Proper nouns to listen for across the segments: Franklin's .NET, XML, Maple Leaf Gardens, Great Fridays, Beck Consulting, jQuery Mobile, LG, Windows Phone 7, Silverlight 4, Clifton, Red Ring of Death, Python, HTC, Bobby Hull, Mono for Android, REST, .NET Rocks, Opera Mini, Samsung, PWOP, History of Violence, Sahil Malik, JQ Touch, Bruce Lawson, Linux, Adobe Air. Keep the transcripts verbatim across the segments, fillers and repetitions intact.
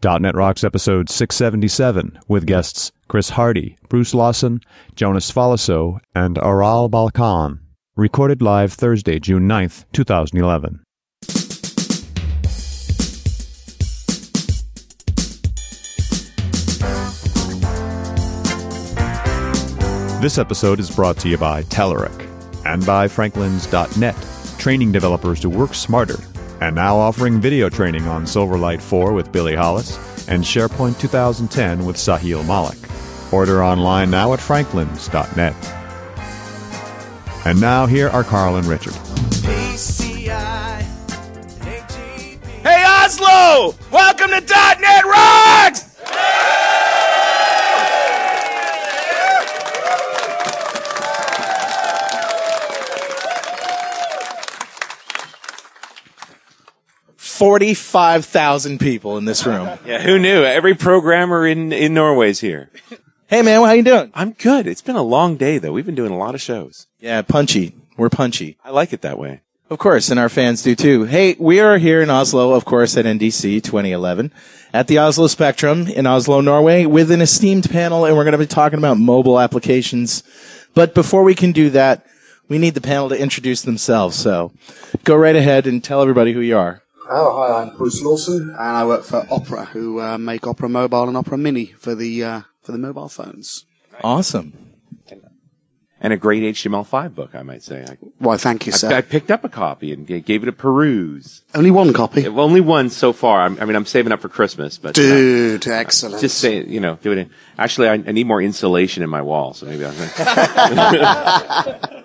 dot net Rocks episode six seventy-seven with guests Chris Hardy, Bruce Lawson, Jonas Falasso, and Aral Balkan. Recorded live Thursday, June ninth, two thousand eleven. This episode is brought to you by Telerik and by Franklin's dot net, training developers to work smarter, and now offering video training on Silverlight four with Billy Hollis and SharePoint twenty ten with Sahil Malik. Order online now at Franklin's dot net. And now here are Carl and Richard. Hey Oslo! Welcome to .dot net Rocks! forty-five thousand people in this room. Yeah, who knew? Every programmer in, in Norway's here. Hey, man, how you doing? I'm good. It's been a long day, though. We've been doing a lot of shows. Yeah, punchy. We're punchy. I like it that way. Of course, and our fans do, too. Hey, we are here in Oslo, of course, at N D C twenty eleven, at the Oslo Spectrum in Oslo, Norway, with an esteemed panel, and we're going to be talking about mobile applications. But before we can do that, we need the panel to introduce themselves. So go right ahead and tell everybody who you are. Oh, hi, I'm Bruce Lawson, and I work for Opera, who uh, make Opera Mobile and Opera Mini for the uh, for the mobile phones. Awesome. And a great H T M L five book, I might say. I, Why, thank you, I, sir. I picked up a copy and gave it a peruse. Only one copy? Yeah, well, only one so far. I'm, I mean, I'm saving up for Christmas. But Dude, uh, excellent. Just say, you know, do it. In, actually, I, I need more insulation in my wall, so maybe I'll... Gonna...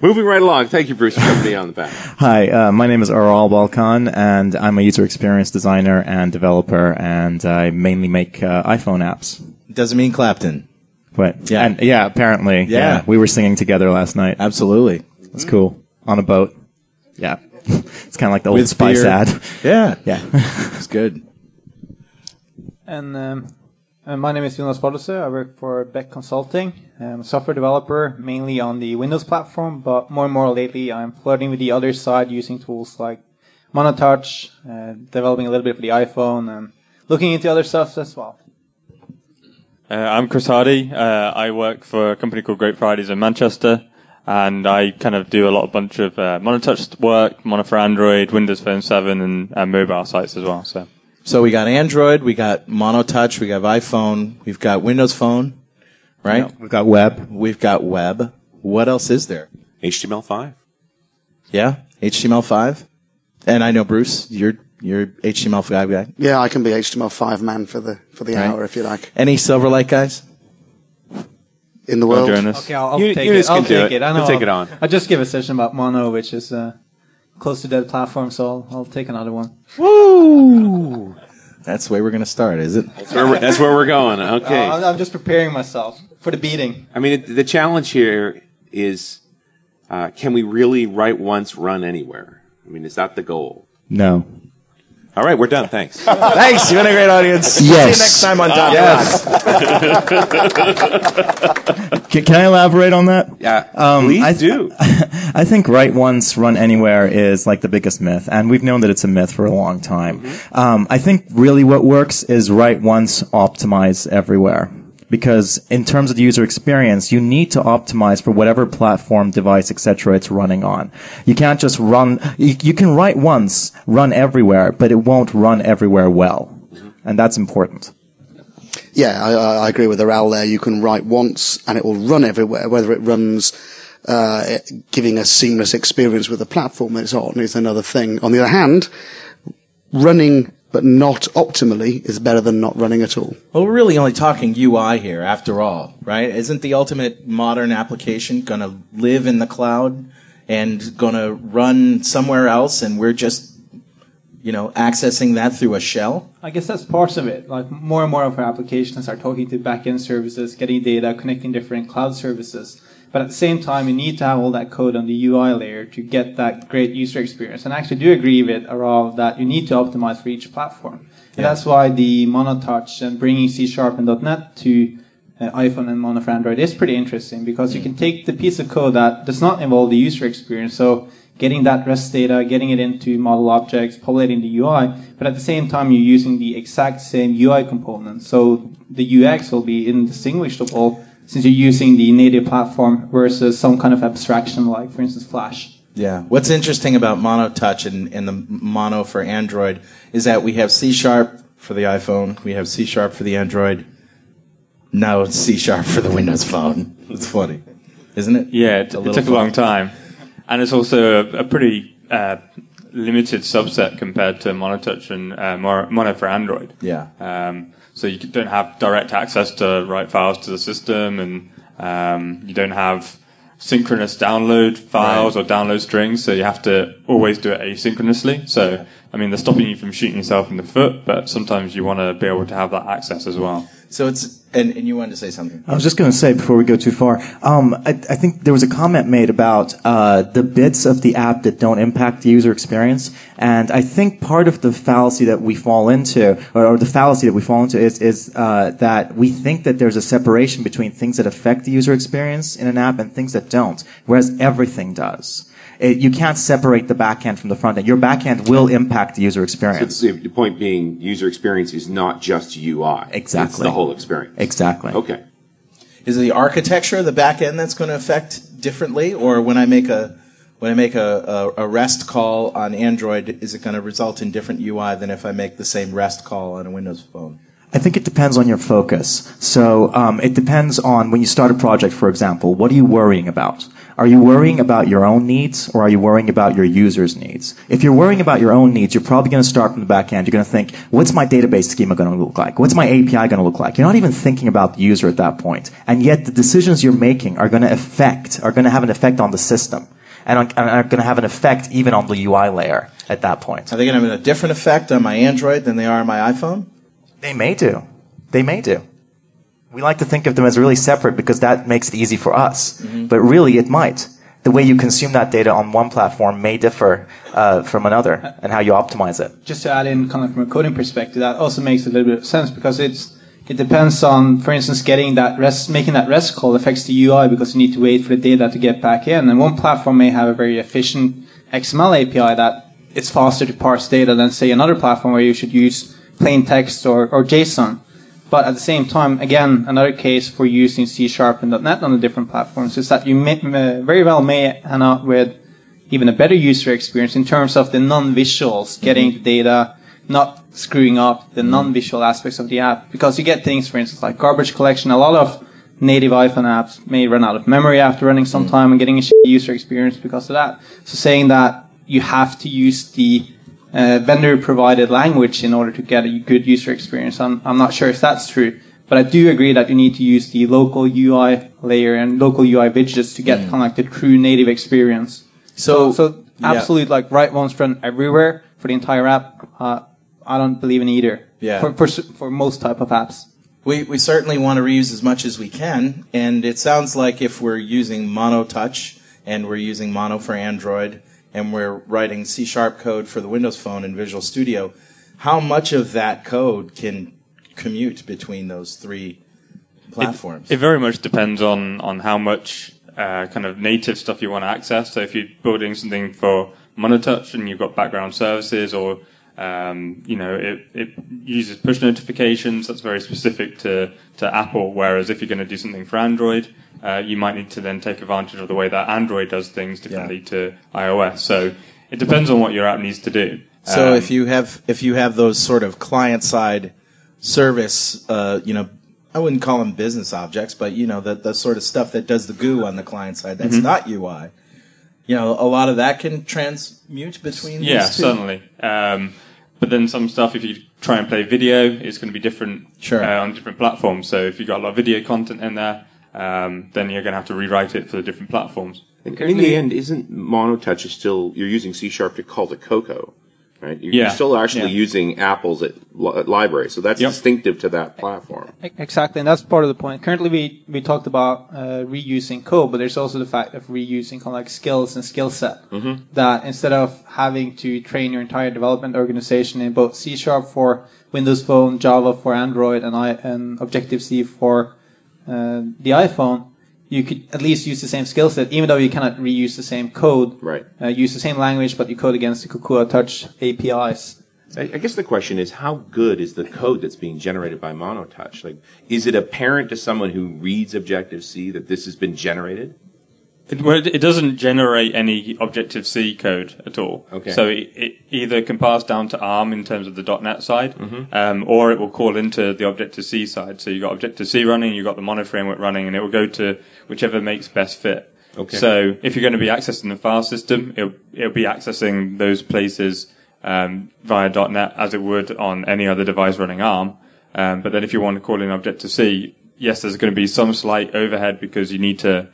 Moving right along. Thank you, Bruce, for coming on the back. Hi, uh, my name is Aral Balkan, and I'm a user experience designer and developer, and I mainly make uh, iPhone apps. Doesn't mean Clapton. What? Yeah. And, yeah, apparently. Yeah. yeah. We were singing together last night. Absolutely. That's mm-hmm. cool. On a boat. Yeah. It's kind of like the Old Spice ad. Yeah. Yeah. It's good. And um, uh, my name is Jonas Falasso. I work for Beck Consulting. I'm a software developer, mainly on the Windows platform, but more and more lately I'm flirting with the other side using tools like Monotouch, uh, developing a little bit for the iPhone, and looking into other stuff as well. Uh, I'm Chris Hardy. Uh, I work for a company called Great Fridays in Manchester, and I kind of do a lot of bunch of uh, Monotouch work, Mono for Android, Windows Phone seven, and uh, mobile sites as well. So, so we got Android, we got Monotouch, we got iPhone, we've got Windows Phone. Right? No, we've got web. We've got web. What else is there? H T M L five. Yeah, H T M L five. And I know, Bruce, you're you're H T M L five guy. Yeah, I can be H T M L five man for the for the right. hour if you like. Any Silverlight guys in the world? Okay, I'll, I'll you, take you it. I'll take it. it. I know. I'll take it on. I'll just give a session about Mono, which is uh, close to dead platform, so I'll, I'll take another one. Woo! That's the way we're going to start, is it? That's where we're, that's where we're going. Okay. Uh, I'm just preparing myself for the beating. I mean, the challenge here is, uh, can we really write once, run anywhere? I mean, is that the goal? No. All right, we're done. Thanks. Thanks. You've been a great audience. Yes. See you next time on uh, .dot net Rocks. can, can I elaborate on that? Yeah, um, please I th- do. I think write once, run anywhere is like the biggest myth, and we've known that it's a myth for a long time. Mm-hmm. Um, I think really what works is write once, optimize everywhere. Because in terms of the user experience, you need to optimize for whatever platform, device, et cetera it's running on. You can't just run, you, you can write once, run everywhere, but it won't run everywhere well. And that's important. Yeah, I, I agree with Aral there. You can write once and it will run everywhere, whether it runs uh, giving a seamless experience with the platform it's on is another thing. On the other hand, running but not optimally is better than not running at all. Well, we're really only talking U I here, after all, right? Isn't the ultimate modern application going to live in the cloud and going to run somewhere else, and we're just, you know, accessing that through a shell? I guess that's parts of it. Like, more and more of our applications are talking to back-end services, getting data, connecting different cloud services. But at the same time, you need to have all that code on the U I layer to get that great user experience. And I actually do agree with Aral that you need to optimize for each platform. And yeah. That's why the Monotouch and bringing C sharp and dot net to uh, iPhone and Mono for Android is pretty interesting, because you can take the piece of code that does not involve the user experience, so getting that REST data, getting it into model objects, populating the U I, but at the same time, you're using the exact same U I components. So the U X will be indistinguishable since you're using the native platform versus some kind of abstraction like, for instance, Flash. Yeah. What's interesting about Monotouch and, and the Mono for Android is that we have C sharp for the iPhone, we have C sharp for the Android, now it's C sharp for the Windows Phone. It's funny, isn't it? Yeah, it, it took fun. a long time. And it's also a, a pretty uh, limited subset compared to Monotouch and uh, Mono for Android. Yeah. Um, so you don't have direct access to write files to the system, and um, you don't have synchronous download files right. or download strings, so you have to always do it asynchronously. So, yeah. I mean, they're stopping you from shooting yourself in the foot, but sometimes you want to be able to have that access as well. So it's, and, and you wanted to say something. I was just going to say before we go too far, um, I, I think there was a comment made about uh, the bits of the app that don't impact the user experience, and I think part of the fallacy that we fall into, or, or the fallacy that we fall into, is is uh, that we think that there's a separation between things that affect the user experience in an app and things that don't, whereas everything does. It, you can't separate the back end from the front end. Your back end will impact the user experience. So the point being, user experience is not just U I. Exactly. It's the whole experience. Exactly. Okay. Is it the architecture, the back end, that's going to affect differently? Or when I make a when I make a, a, a REST call on Android, is it going to result in different U I than if I make the same REST call on a Windows Phone? I think it depends on your focus. So um, it depends on when you start a project, for example. What are you worrying about? Are you worrying about your own needs, or are you worrying about your users' needs? If you're worrying about your own needs, you're probably going to start from the back end. You're going to think, what's my database schema going to look like? What's my A P I going to look like? You're not even thinking about the user at that point. And yet the decisions you're making are going to affect, are going to have an effect on the system, and are going to have an effect even on the U I layer at that point. Are they going to have a different effect on my Android than they are on my iPhone? They may do. They may do. We like to think of them as really separate because that makes it easy for us. Mm-hmm. But really, it might. The way you consume that data on one platform may differ uh, from another, and how you optimize it. Just to add in, kind of from a coding perspective, that also makes a little bit of sense because it's it depends on, for instance, getting that rest, making that REST call affects the U I because you need to wait for the data to get back in. And one platform may have a very efficient X M L A P I that it's faster to parse data than, say, another platform where you should use plain text or, or JSON. But at the same time, again, another case for using C sharp and dot net on the different platforms is that you may, very well may end up with even a better user experience in terms of the non-visuals, getting the data, not screwing up the non-visual aspects of the app. Because you get things, for instance, like garbage collection. A lot of native iPhone apps may run out of memory after running some time and getting a shitty user experience because of that. So saying that you have to use the Uh, vendor-provided language in order to get a good user experience. I'm, I'm not sure if that's true, but I do agree that you need to use the local U I layer and local U I widgets to get mm. kind of like the true native experience. So, so, so absolute yeah. like right ones run everywhere for the entire app. Uh, I don't believe in either. Yeah. For, for for most type of apps. We we certainly want to reuse as much as we can, and it sounds like if we're using Monotouch and we're using Mono for Android, and we're writing C sharp code for the Windows Phone in Visual Studio, how much of that code can commute between those three platforms? It, it very much depends on, on how much uh, kind of native stuff you want to access. So if you're building something for Monotouch and you've got background services, or um, you know, it, it uses push notifications, that's very specific to, to Apple, whereas if you're going to do something for Android, Uh, you might need to then take advantage of the way that Android does things differently yeah. to iOS. So it depends on what your app needs to do. So um, if you have if you have those sort of client-side service, uh, you know, I wouldn't call them business objects, but you know, the, the sort of stuff that does the G U I on the client side, that's mm-hmm. not U I. You know, a lot of that can transmute between yeah, these two. Yeah, certainly. Um, but then some stuff, if you try and play video, it's going to be different sure. uh, on different platforms. So if you've got a lot of video content in there, Um, then you're going to have to rewrite it for the different platforms. And in the end, isn't Monotouch is still, you're using C sharp to call to Cocoa, right? You're, yeah. you're still actually yeah. using Apple's at, at library, so that's yep. distinctive to that platform. Exactly, and that's part of the point. Currently, we, we talked about uh, reusing code, but there's also the fact of reusing kind of like skills and skill set, mm-hmm. that instead of having to train your entire development organization in both C sharp for Windows Phone, Java for Android, and, I, and Objective-C for Uh, the iPhone, you could at least use the same skill set, even though you cannot reuse the same code. Right. Uh, use the same language, but you code against the Kukua Touch A P Is. I, I guess the question is, how good is the code that's being generated by Monotouch? Like, is it apparent to someone who reads Objective-C that this has been generated? It, well, it doesn't generate any Objective-C code at all. Okay. So it, it either can pass down to ARM in terms of the .NET side, mm-hmm. um, or it will call into the Objective-C side. So you've got Objective-C running, you've got the Mono framework running, and it will go to whichever makes best fit. Okay. So if you're going to be accessing the file system, it'll, it'll be accessing those places um, via .NET as it would on any other device running ARM. Um, but then if you want to call in Objective-C, yes, there's going to be some slight overhead because you need to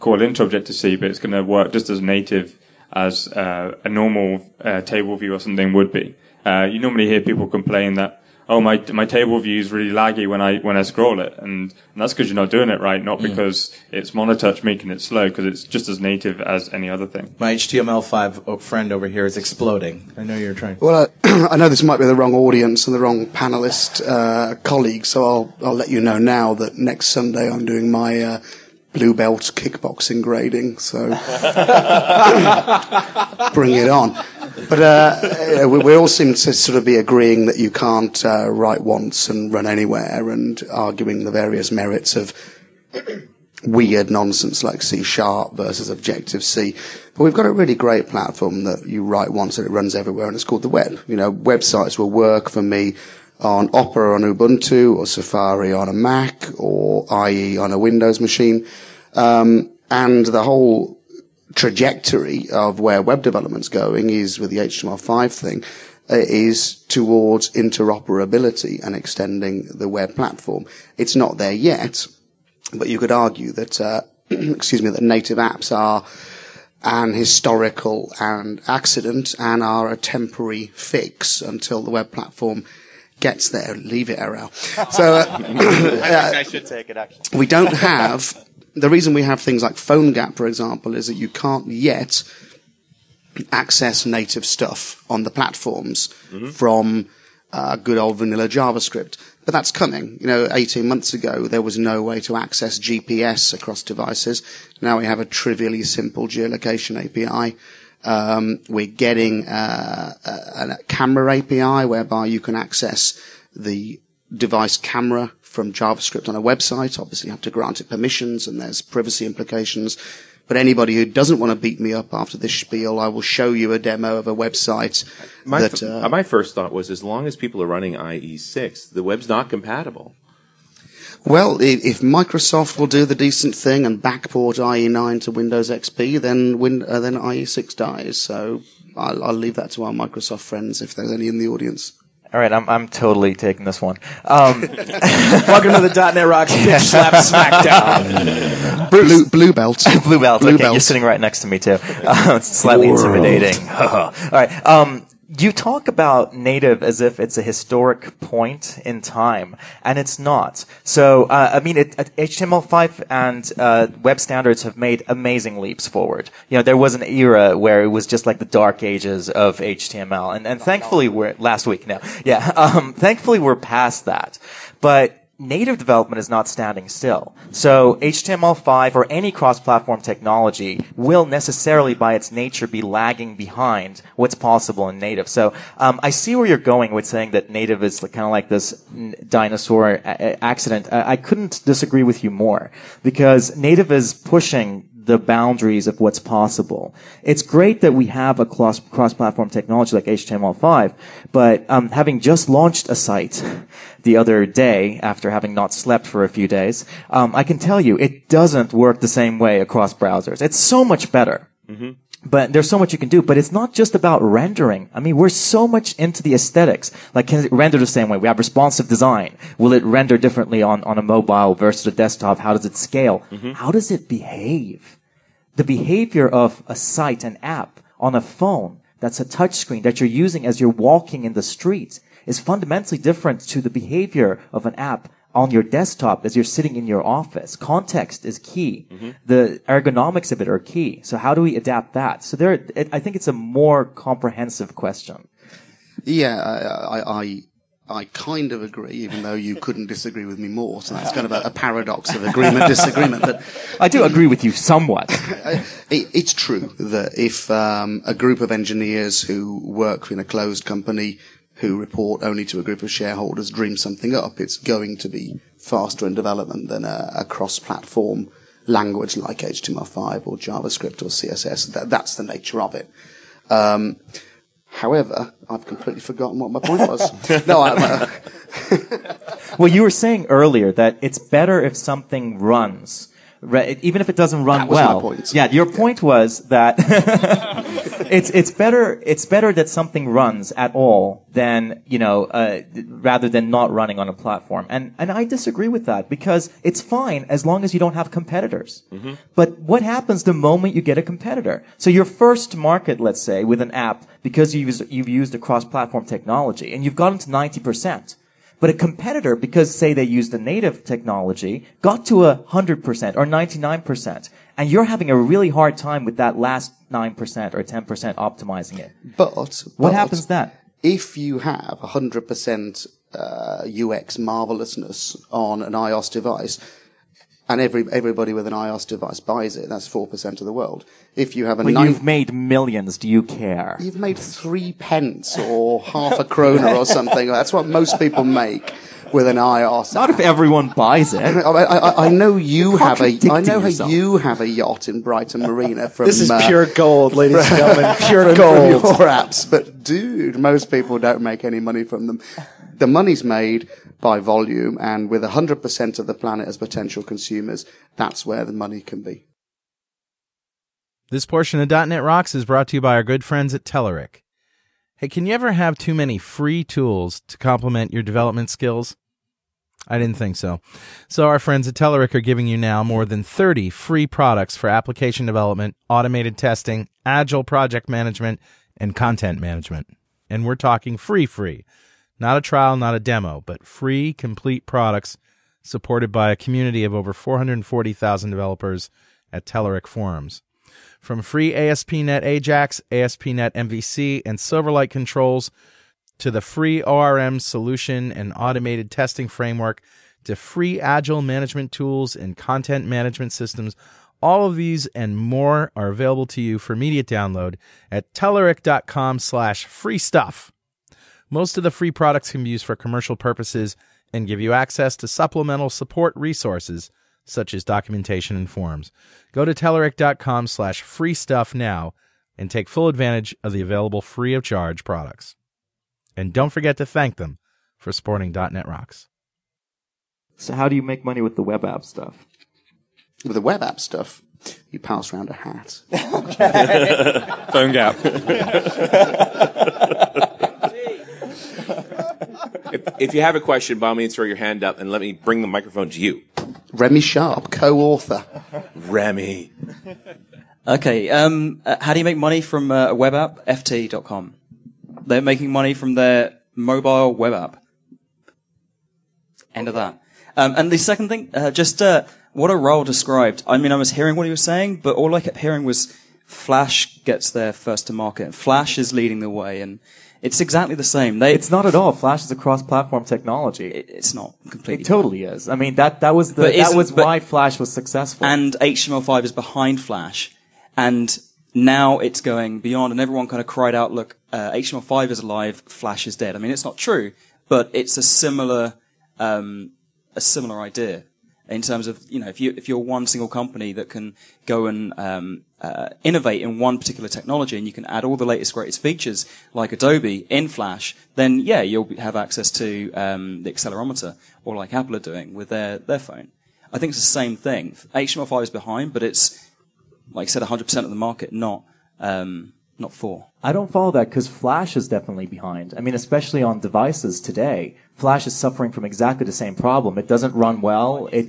call into Objective-C, but it's going to work just as native as uh, a normal uh, table view or something would be. Uh, you normally hear people complain that, oh, my my table view is really laggy when I when I scroll it, and, and that's because you're not doing it right, not because yeah. it's Monotouch making it slow, because it's just as native as any other thing. My H T M L five friend over here is exploding. I know you're trying. Well, I, I know this might be the wrong audience and the wrong panelist uh, colleague, so I'll I'll let you know now that next Sunday I'm doing my Uh, blue belt kickboxing grading, so bring it on. But uh, we, we all seem to sort of be agreeing that you can't uh, write once and run anywhere, and arguing the various merits of weird nonsense like C sharp versus Objective-C. But we've got a really great platform that you write once and it runs everywhere, and it's called the web. You know, websites will work for me on Opera on Ubuntu, or Safari on a Mac, or I E on a Windows machine. Um, and the whole trajectory of where web development's going is, with the H T M L five thing, uh, is towards interoperability and extending the web platform. It's not there yet, but you could argue that, uh, excuse me, that native apps are an historical and accident and are a temporary fix until the web platform gets there. Leave it, Aral. So uh, I think I should take it. Actually, we don't have the reason we have things like PhoneGap, for example, is that you can't yet access native stuff on the platforms mm-hmm. from uh, good old vanilla JavaScript. But that's coming. You know, eighteen months ago, there was no way to access G P S across devices. Now we have a trivially simple geolocation A P I. Um, we're getting uh, a, a camera A P I whereby you can access the device camera from JavaScript on a website. Obviously, you have to grant it permissions, and there's privacy implications. But anybody who doesn't want to beat me up after this spiel, I will show you a demo of a website. My, that, uh, my first thought was, as long as people are running I E six, the web's not compatible. Well, if Microsoft will do the decent thing and backport I E nine to Windows X P, then win, uh, then I E six dies. So I'll, I'll leave that to our Microsoft friends if there's any in the audience. All right, I'm I'm totally taking this one. Um, Welcome to the .NET Rocks Bitch Slap Smackdown. Blue, blue belt. blue belt. Blue okay, belt. You're sitting right next to me, too. Uh, it's slightly World. intimidating. All right. Um, You talk about native as if it's a historic point in time, and it's not. So, uh, I mean, it, H T M L five and uh, web standards have made amazing leaps forward. You know, there was an era where it was just like the dark ages of H T M L, and, and thankfully we're last week now. Yeah, um, thankfully we're past that, but native development is not standing still. So H T M L five or any cross-platform technology will necessarily by its nature be lagging behind what's possible in native. So um, I see where you're going with saying that native is kind of like this dinosaur accident. I, I couldn't disagree with you more, because native is pushing the boundaries of what's possible. It's great that we have a cross, cross-platform technology like H T M L five, but um, having just launched a site the other day after having not slept for a few days, um, I can tell you it doesn't work the same way across browsers. It's so much better. Mm-hmm. But there's so much you can do. But it's not just about rendering. I mean, we're so much into the aesthetics. Like, can it render the same way? We have responsive design. Will it render differently on, on a mobile versus a desktop? How does it scale? Mm-hmm. How does it behave? The behavior of a site, an app, on a phone that's a touchscreen that you're using as you're walking in the street is fundamentally different to the behavior of an app on your desktop as you're sitting in your office. Context is key. Mm-hmm. The ergonomics of it are key. So how do we adapt that? So there, it, I think it's a more comprehensive question. Yeah, I, I, I kind of agree, even though you couldn't disagree with me more. So that's kind of a, a paradox of agreement, disagreement. But I do agree with you somewhat. it, it's true that if um, a group of engineers who work in a closed company who report only to a group of shareholders dream something up, it's going to be faster in development than a, a cross-platform language like H T M L five or JavaScript or C S S. That, that's the nature of it. Um, However, I've completely forgotten what my point was. No, I, uh, well, you were saying earlier that it's better if something runs, right? Even if it doesn't run that was well. My point. Yeah, your point was that it's it's better it's better that something runs at all than you know uh, rather than not running on a platform. And and I disagree with that because it's fine as long as you don't have competitors. Mm-hmm. But what happens the moment you get a competitor? So your first market, let's say, with an app. Because you've used, you've used a cross-platform technology, and you've gotten to ninety percent. But a competitor, because, say, they used a native technology, got to one hundred percent or ninety-nine percent, and you're having a really hard time with that last nine percent or ten percent optimizing it. But what but happens then? If you have one hundred percent uh, U X marvelousness on an iOS device, and every everybody with an iOS device buys it. That's four percent of the world. If you have a, well, nine, you've made millions. Do you care? You've made three pence or half a kroner or something. That's what most people make with an iOS. Not if everyone buys it. I, I, I know you have a. I know yourself. You have a yacht in Brighton Marina. From this is uh, pure gold, ladies and gentlemen. Pure gold. From your apps, but dude, most people don't make any money from them. The money's made by volume, and with one hundred percent of the planet as potential consumers, that's where the money can be. This portion of .dot net Rocks is brought to you by our good friends at Telerik. Hey, can you ever have too many free tools to complement your development skills? I didn't think so. So our friends at Telerik are giving you now more than thirty free products for application development, automated testing, agile project management, and content management. And we're talking free, free. Not a trial, not a demo, but free, complete products supported by a community of over four hundred forty thousand developers at Telerik forums. From free A S P dot net Ajax, A S P dot net M V C, and Silverlight controls, to the free O R M solution and automated testing framework, to free agile management tools and content management systems, all of these and more are available to you for immediate download at telerik dot com slash free stuff. Most of the free products can be used for commercial purposes and give you access to supplemental support resources, such as documentation and forms. Go to telerik dot com slash free stuff now and take full advantage of the available free of charge products. And don't forget to thank them for supporting .dot net Rocks. So how do you make money with the web app stuff? With the web app stuff? You pass around a hat. Phone gap. If, if you have a question, by all means, throw your hand up and let me bring the microphone to you. Remy Sharp, co-author. Remy. Okay. Um, uh, how do you make money from uh, a web app? F T dot com. They're making money from their mobile web app. End of that. Um, and the second thing, uh, just uh, what Aral described. I mean, I was hearing what he was saying, but all I kept hearing was Flash gets there first to market. Flash is leading the way, and it's exactly the same. They, it's not at all. Flash is a cross-platform technology. It, it's not completely. It totally is. I mean, that that was the that was why Flash was successful. And H T M L five is behind Flash, and now it's going beyond. And everyone kind of cried out, "Look, uh, H T M L five is alive. Flash is dead." I mean, it's not true, but it's a similar um, a similar idea in terms of, you know, if you if you're one single company that can go and um, Uh, innovate in one particular technology, and you can add all the latest, greatest features like Adobe in Flash, then yeah, you'll have access to um, the accelerometer, or like Apple are doing with their, their phone. I think it's the same thing. H T M L five is behind, but it's, like I said, one hundred percent of the market, not um, not for. I don't follow that, because Flash is definitely behind. I mean, especially on devices today, Flash is suffering from exactly the same problem. It doesn't run well. It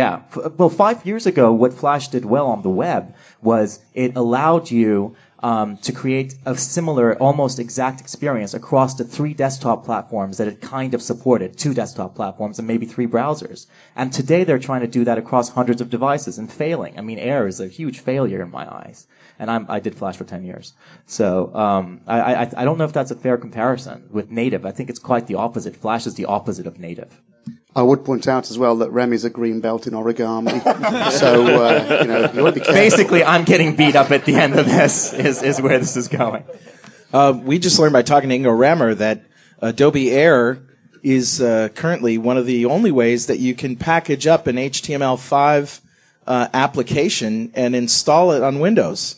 Yeah. Well, five years ago, what Flash did well on the web was it allowed you um, to create a similar, almost exact experience across the three desktop platforms that it kind of supported, two desktop platforms and maybe three browsers. And today they're trying to do that across hundreds of devices and failing. I mean, Air is a huge failure in my eyes. And I'm, I did Flash for ten years. So um, I, I, I don't know if that's a fair comparison with native. I think it's quite the opposite. Flash is the opposite of native. I would point out as well that Remy's a green belt in origami. so, uh, you know, you ought to be careful. Basically, I'm getting beat up at the end of this, is, is where this is going. Uh, we just learned by talking to Ingo Rammer that Adobe Air is uh, currently one of the only ways that you can package up an H T M L five uh, application and install it on Windows.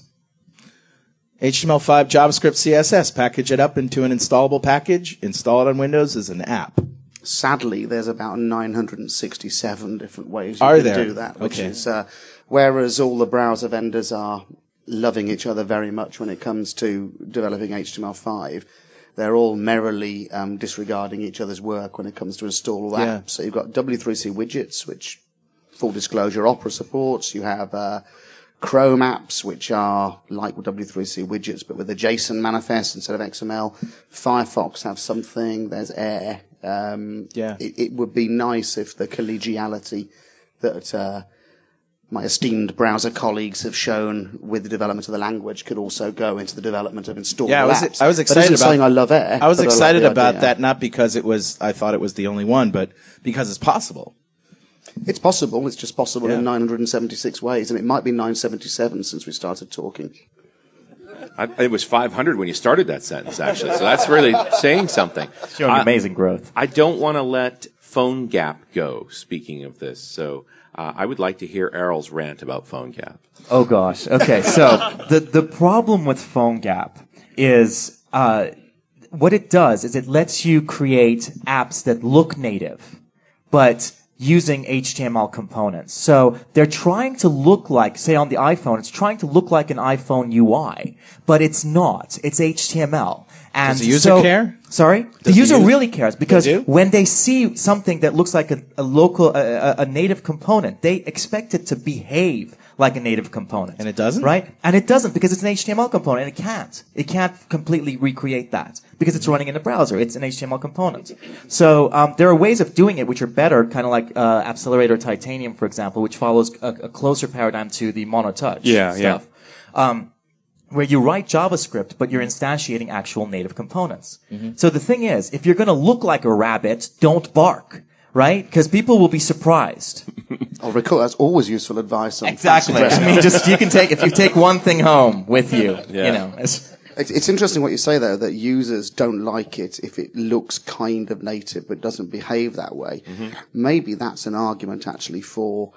H T M L five, JavaScript, C S S, package it up into an installable package, install it on Windows as an app. Sadly, there's about nine hundred sixty-seven different ways you Are can there? do that, which okay. is, uh, whereas all the browser vendors are loving each other very much when it comes to developing H T M L five, they're all merrily um, disregarding each other's work when it comes to install that. Yeah. So you've got W three C widgets, which, full disclosure, Opera supports. You have uh, Chrome apps, which are like W three C widgets, but with a JSON manifest instead of X M L. Firefox have something. There's Air. Um, yeah. it, it would be nice if the collegiality that uh, my esteemed browser colleagues have shown with the development of the language could also go into the development of installable yeah, I was, apps. I was excited that about saying I love Air. I was excited I like about idea. that not because it was I thought it was the only one, but because it's possible. It's possible. It's just possible yeah. in nine hundred seventy-six ways, and it might be nine hundred seventy-seven since we started talking. I, it was five hundred when you started that sentence, actually. So that's really saying something. It's showing I, amazing growth. I don't want to let PhoneGap go, speaking of this. So uh, I would like to hear Aral's rant about PhoneGap. Oh, gosh. Okay, so the, the problem with PhoneGap is uh, what it does is it lets you create apps that look native, but using H T M L components. So they're trying to look like, say on the iPhone, it's trying to look like an iPhone U I, but it's not. It's H T M L. And does the user so, care? Sorry? Does the user the user really cares because they when they see something that looks like a, a local, a, a native component, they expect it to behave like a native component. And it doesn't? Right? And it doesn't because it's an H T M L component and it can't. It can't completely recreate that because it's running in a browser. It's an H T M L component. So um, there are ways of doing it which are better, kind of like uh, Accelerator Titanium, for example, which follows a, a closer paradigm to the Monotouch yeah, stuff. Yeah. Um, where you write JavaScript, but you're instantiating actual native components. Mm-hmm. So the thing is, if you're going to look like a rabbit, don't bark. Right? Because people will be surprised. Oh, recall that's always useful advice. On exactly. I mean, just you can take if you take one thing home with you. Yeah. You know, it's, it's, it's interesting what you say though that users don't like it if it looks kind of native but doesn't behave that way. Mm-hmm. Maybe that's an argument actually for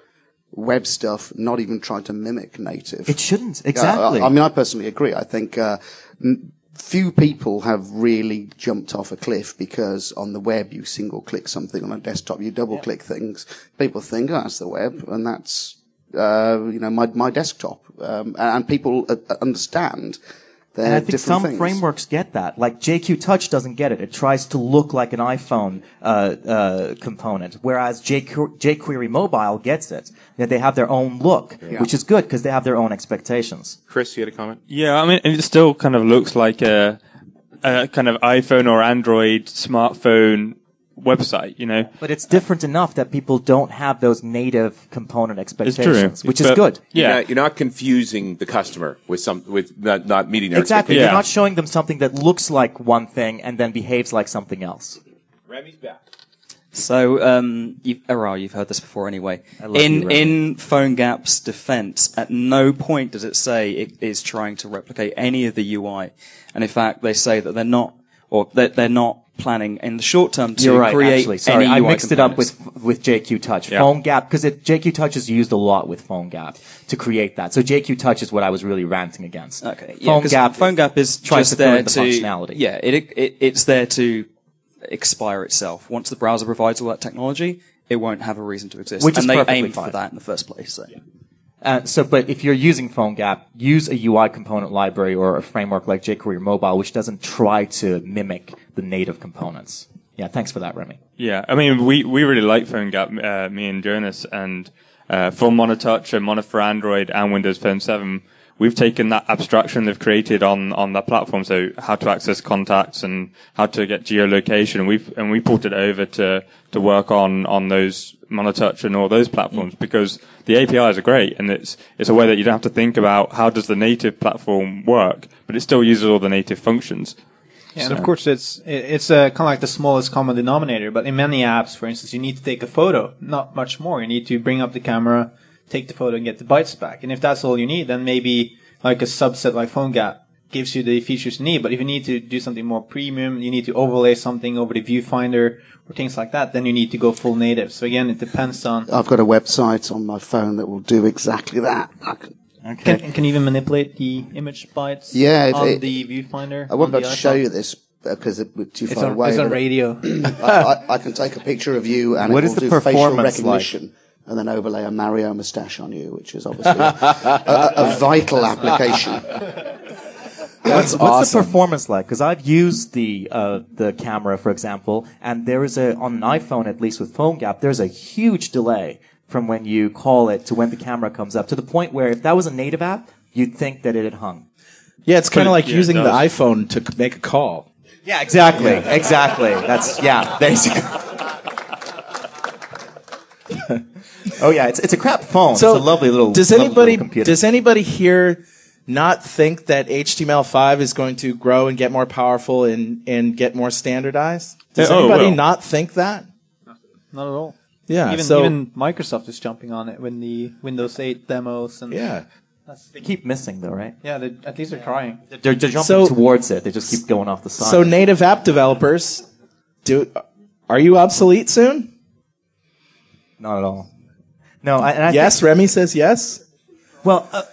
web stuff not even trying to mimic native. It shouldn't exactly. Uh, I mean, I personally agree. I think. Uh, n- Few people have really jumped off a cliff because on the web you single-click something. On a desktop you double-click yeah. things. People think, oh, that's the web, and that's uh, you know my my desktop. Um, and people uh, understand they're and I think some things. Frameworks get that. Like J Q Touch doesn't get it. It tries to look like an iPhone uh, uh, component, whereas J Q, jQuery Mobile gets it. That they have their own look, yeah. which is good because they have their own expectations. Chris, you had a comment? Yeah, I mean, it still kind of looks like a, a kind of iPhone or Android smartphone website, you know. But it's different enough that people don't have those native component expectations, which but, is good. Yeah, you're not, you're not confusing the customer with some with not, not meeting their exactly. expectations. Exactly, yeah. You're not showing them something that looks like one thing and then behaves like something else. Remy's back. So, um, you've, Aral, you've heard this before anyway. I love in you, Remy. In PhoneGap's defense, at no point does it say it is trying to replicate any of the U I, and in fact, they say that they're not, or that they're not. Planning in the short term to You're right, create actually. Sorry, any U I I mixed components. It up with with J Q Touch. Yeah. PhoneGap, because J Q Touch is used a lot with PhoneGap to create that. So J Q Touch is what I was really ranting against. Okay, yeah, PhoneGap, PhoneGap is just to there the to functionality. Yeah, it, it it's there to expire itself. Once the browser provides all that technology, it won't have a reason to exist. Which and is they aim for that in the first place. So. Yeah. Uh, so, but if you're using PhoneGap, use a U I component library or a framework like jQuery Mobile, which doesn't try to mimic the native components. Yeah, thanks for that, Remy. Yeah, I mean, we, we really like PhoneGap, uh, me and Jonas, and uh, for Monotouch and Mono for Android and Windows Phone seven, we've taken that abstraction they've created on, on that platform, so how to access contacts and how to get geolocation, we've, and we ported it over to, to work on, on those Monotouch and all those platforms, mm. because the A P Is are great, and it's, it's a way that you don't have to think about how does the native platform work, but it still uses all the native functions. Yeah, so. And of course, it's it's uh, kind of like the smallest common denominator. But in many apps, for instance, you need to take a photo, not much more. You need to bring up the camera, take the photo, and get the bytes back. And if that's all you need, then maybe like a subset like PhoneGap gives you the features you need. But if you need to do something more premium, you need to overlay something over the viewfinder or things like that, then you need to go full native. So again, it depends on... I've got a website on my phone that will do exactly that. I can Okay. Can, can you even manipulate the image bytes yeah, on it, the viewfinder? I wanted to show you this because it was too far away. It's on radio. I, I, I can take a picture of you and what it will do facial recognition like? And then overlay a Mario moustache on you, which is obviously a, a, a vital application. That's what's, awesome. What's the performance like? Because I've used the uh, the camera, for example, and there is a on an iPhone, at least with PhoneGap, there's a huge delay from when you call it to when the camera comes up, to the point where if that was a native app, you'd think that it had hung. Yeah, it's kind of like yeah, using the iPhone to make a call. Yeah, exactly, yeah. exactly. That's, yeah, basically. Oh, yeah, it's it's a crap phone. So it's a lovely little, does anybody, little computer. Does anybody here not think that H T M L five is going to grow and get more powerful and, and get more standardized? Does oh, anybody well. not think that? Not at all. Yeah, even, so, even Microsoft is jumping on it when the Windows eight demos and yeah, that's, they keep missing though, right? Yeah, at least they're trying. They're, they're jumping so, towards it. They just keep going off the side. So native app developers, do are you obsolete soon? Not at all. No. I, and I yes, think, Remy says yes. Well, uh,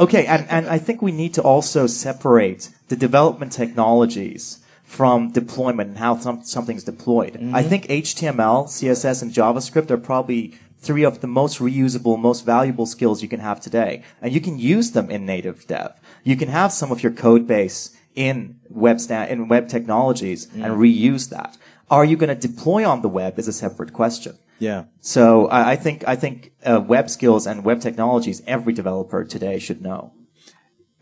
okay, and and I think we need to also separate the development technologies from deployment and how some, something's deployed. Mm-hmm. I think H T M L, C S S, and JavaScript are probably three of the most reusable, most valuable skills you can have today. And you can use them in native dev. You can have some of your code base in web, sta- in web technologies mm-hmm. and reuse that. Are you going to deploy on the web is a separate question. Yeah. So I, I think, I think uh, web skills and web technologies every developer today should know.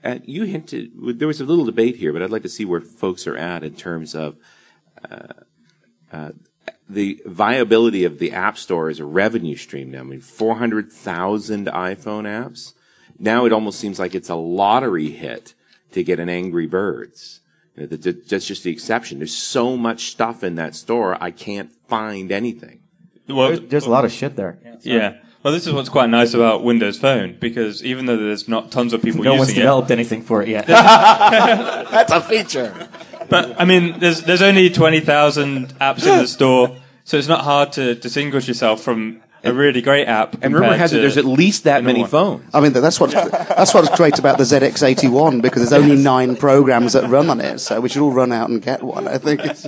Uh, you hinted, there was a little debate here, but I'd like to see where folks are at in terms of uh, uh, the viability of the App Store as a revenue stream now. I mean, four hundred thousand iPhone apps. Now it almost seems like it's a lottery hit to get an Angry Birds. You know, that's just the exception. There's so much stuff in that store, I can't find anything. Well, there's, there's a lot of shit there. Yeah. yeah. Well, this is what's quite nice about Windows Phone, because even though there's not tons of people using it... No one's developed anything for it yet. That's a feature. But, I mean, there's there's only twenty thousand apps in the store, so it's not hard to distinguish yourself from a really great app. And rumor has it there's at least that many phones. I mean, that's what's, that's what's great about the Z X eighty-one, because there's only nine programs that run on it, so we should all run out and get one, I think. It's...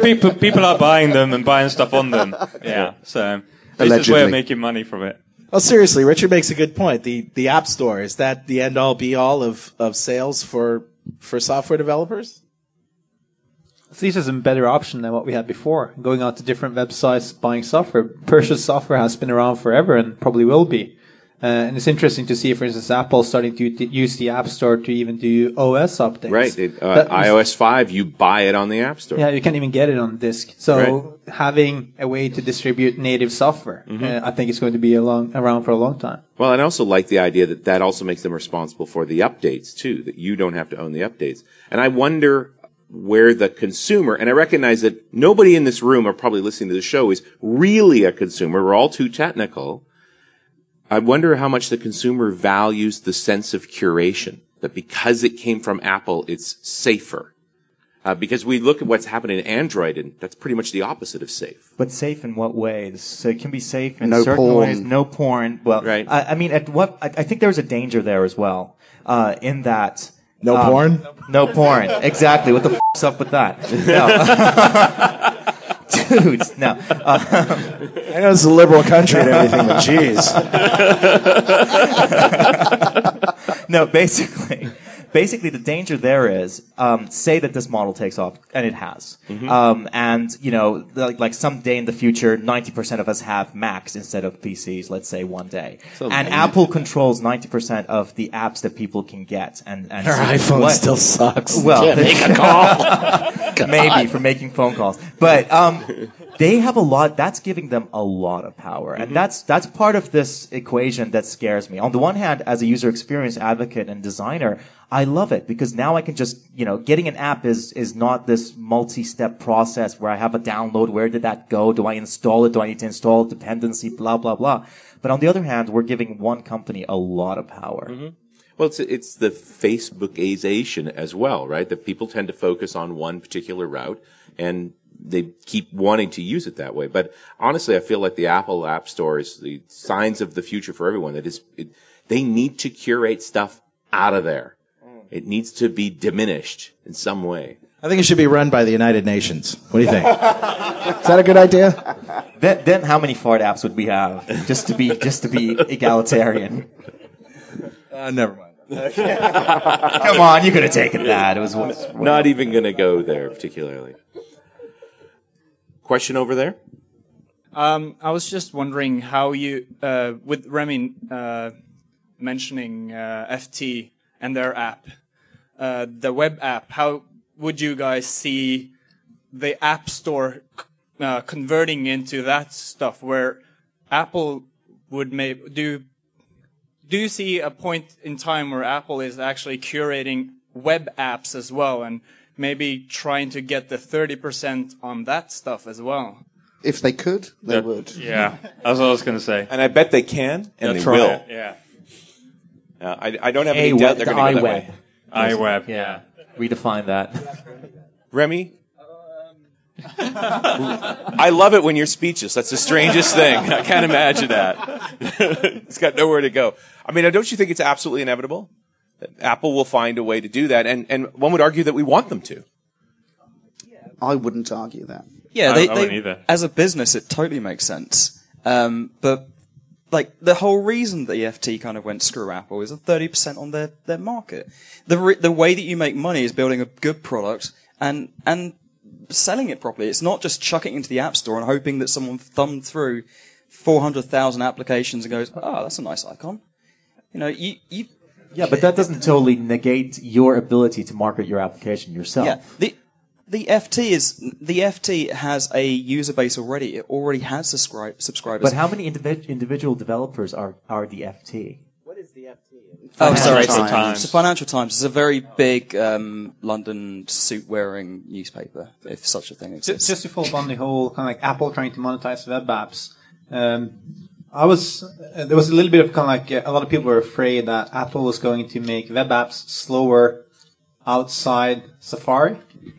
People, people are buying them and buying stuff on them. Yeah, so... It's a way of making money from it. Well, seriously, Richard makes a good point. The the App Store, is that the end-all, be-all of, of sales for for software developers? At least it's a better option than what we had before. Going out to different websites, buying software. Purchase software has been around forever and probably will be. Uh, and it's interesting to see, for instance, Apple starting to use the App Store to even do O S updates. Right. It, uh, iOS five, you buy it on the App Store. Yeah, you can't even get it on disk. So right. having a way to distribute native software, mm-hmm. uh, I think it's going to be a long, around for a long time. Well, and I also like the idea that that also makes them responsible for the updates, too, that you don't have to own the updates. And I wonder where the consumer, and I recognize that nobody in this room or probably listening to the show is really a consumer. We're all too technical. I wonder how much the consumer values the sense of curation, that because it came from Apple, it's safer. Uh, because we look at what's happening in Android, and that's pretty much the opposite of safe. But safe in what ways? So it can be safe in no certain porn. ways. No porn. Well, right. I, I mean, at what? I, I think there's a danger there as well, uh, in that... No um, porn? No porn. Exactly. What the f***'s up with that? No. Dudes, no. Uh, I know it's a liberal country and everything, but jeez. No, basically, basically the danger there is, um, say that this model takes off, and it has. Mm-hmm. Um, and, you know, like, like someday in the future, ninety percent of us have Macs instead of P Cs, let's say one day. So and amazing. Apple controls ninety percent of the apps that people can get. And, and Her so iPhone what? still sucks. Well, can't make a call. Maybe for making phone calls. But, um, they have a lot, that's giving them a lot of power. Mm-hmm. And that's, that's part of this equation that scares me. On the one hand, as a user experience advocate and designer, I love it because now I can just, you know, getting an app is, is not this multi-step process where I have a download. Where did that go? Do I install it? Do I need to install dependency? Blah, blah, blah. But on the other hand, we're giving one company a lot of power. Mm-hmm. Well, it's, it's the Facebookization as well, right? That people tend to focus on one particular route and they keep wanting to use it that way. But honestly, I feel like the Apple App Store is the signs of the future for everyone. That is, it, they need to curate stuff out of there. It needs to be diminished in some way. I think it should be run by the United Nations. What do you think? Is that a good idea? Then, then how many fart apps would we have just to be just to be egalitarian? Uh, never mind. Okay. Come on, you could have taken that. It was, it was not even going to go there particularly. Question over there. Um, I was just wondering how you, uh, with Remy uh, mentioning uh, F T and their app, uh, the web app, how would you guys see the App Store uh, converting into that stuff where Apple would make, do, do you see a point in time where Apple is actually curating web apps as well and maybe trying to get the thirty percent on that stuff as well? If they could, they They're, would. Yeah, that's what I was going to say. And I bet they can, and They'll they will. It, yeah. Uh, I, I don't have any doubt they're going to go that way. iWeb, yeah. Redefine that. Remy? I love it when you're speechless. That's the strangest thing. I can't imagine that. It's got nowhere to go. I mean, don't you think it's absolutely inevitable? Apple will find a way to do that, and, and one would argue that we want them to. I wouldn't argue that. Yeah, they, I, I wouldn't they, either. As a business, it totally makes sense. Um, but... Like, the whole reason that E F T kind of went screw Apple is a thirty percent on their, their market. The re the way that you make money is building a good product and and selling it properly. It's not just chucking it into the App Store and hoping that someone thumbed through four hundred thousand applications and goes, oh, that's a nice icon. You know, you... you yeah, but that doesn't totally negate your ability to market your application yourself. Yeah, the, The F T is the F T has a user base already. It already has subscribe, subscribers. But how many individ, individual developers are are the F T? What is the F T? Oh, sorry, it's the Financial Times. It's a very big um, London suit-wearing newspaper, if such a thing exists. Just to follow up on the whole kind of like Apple trying to monetize web apps. Um, I was uh, there was a little bit of kind of like uh, a lot of people were afraid that Apple was going to make web apps slower outside Safari.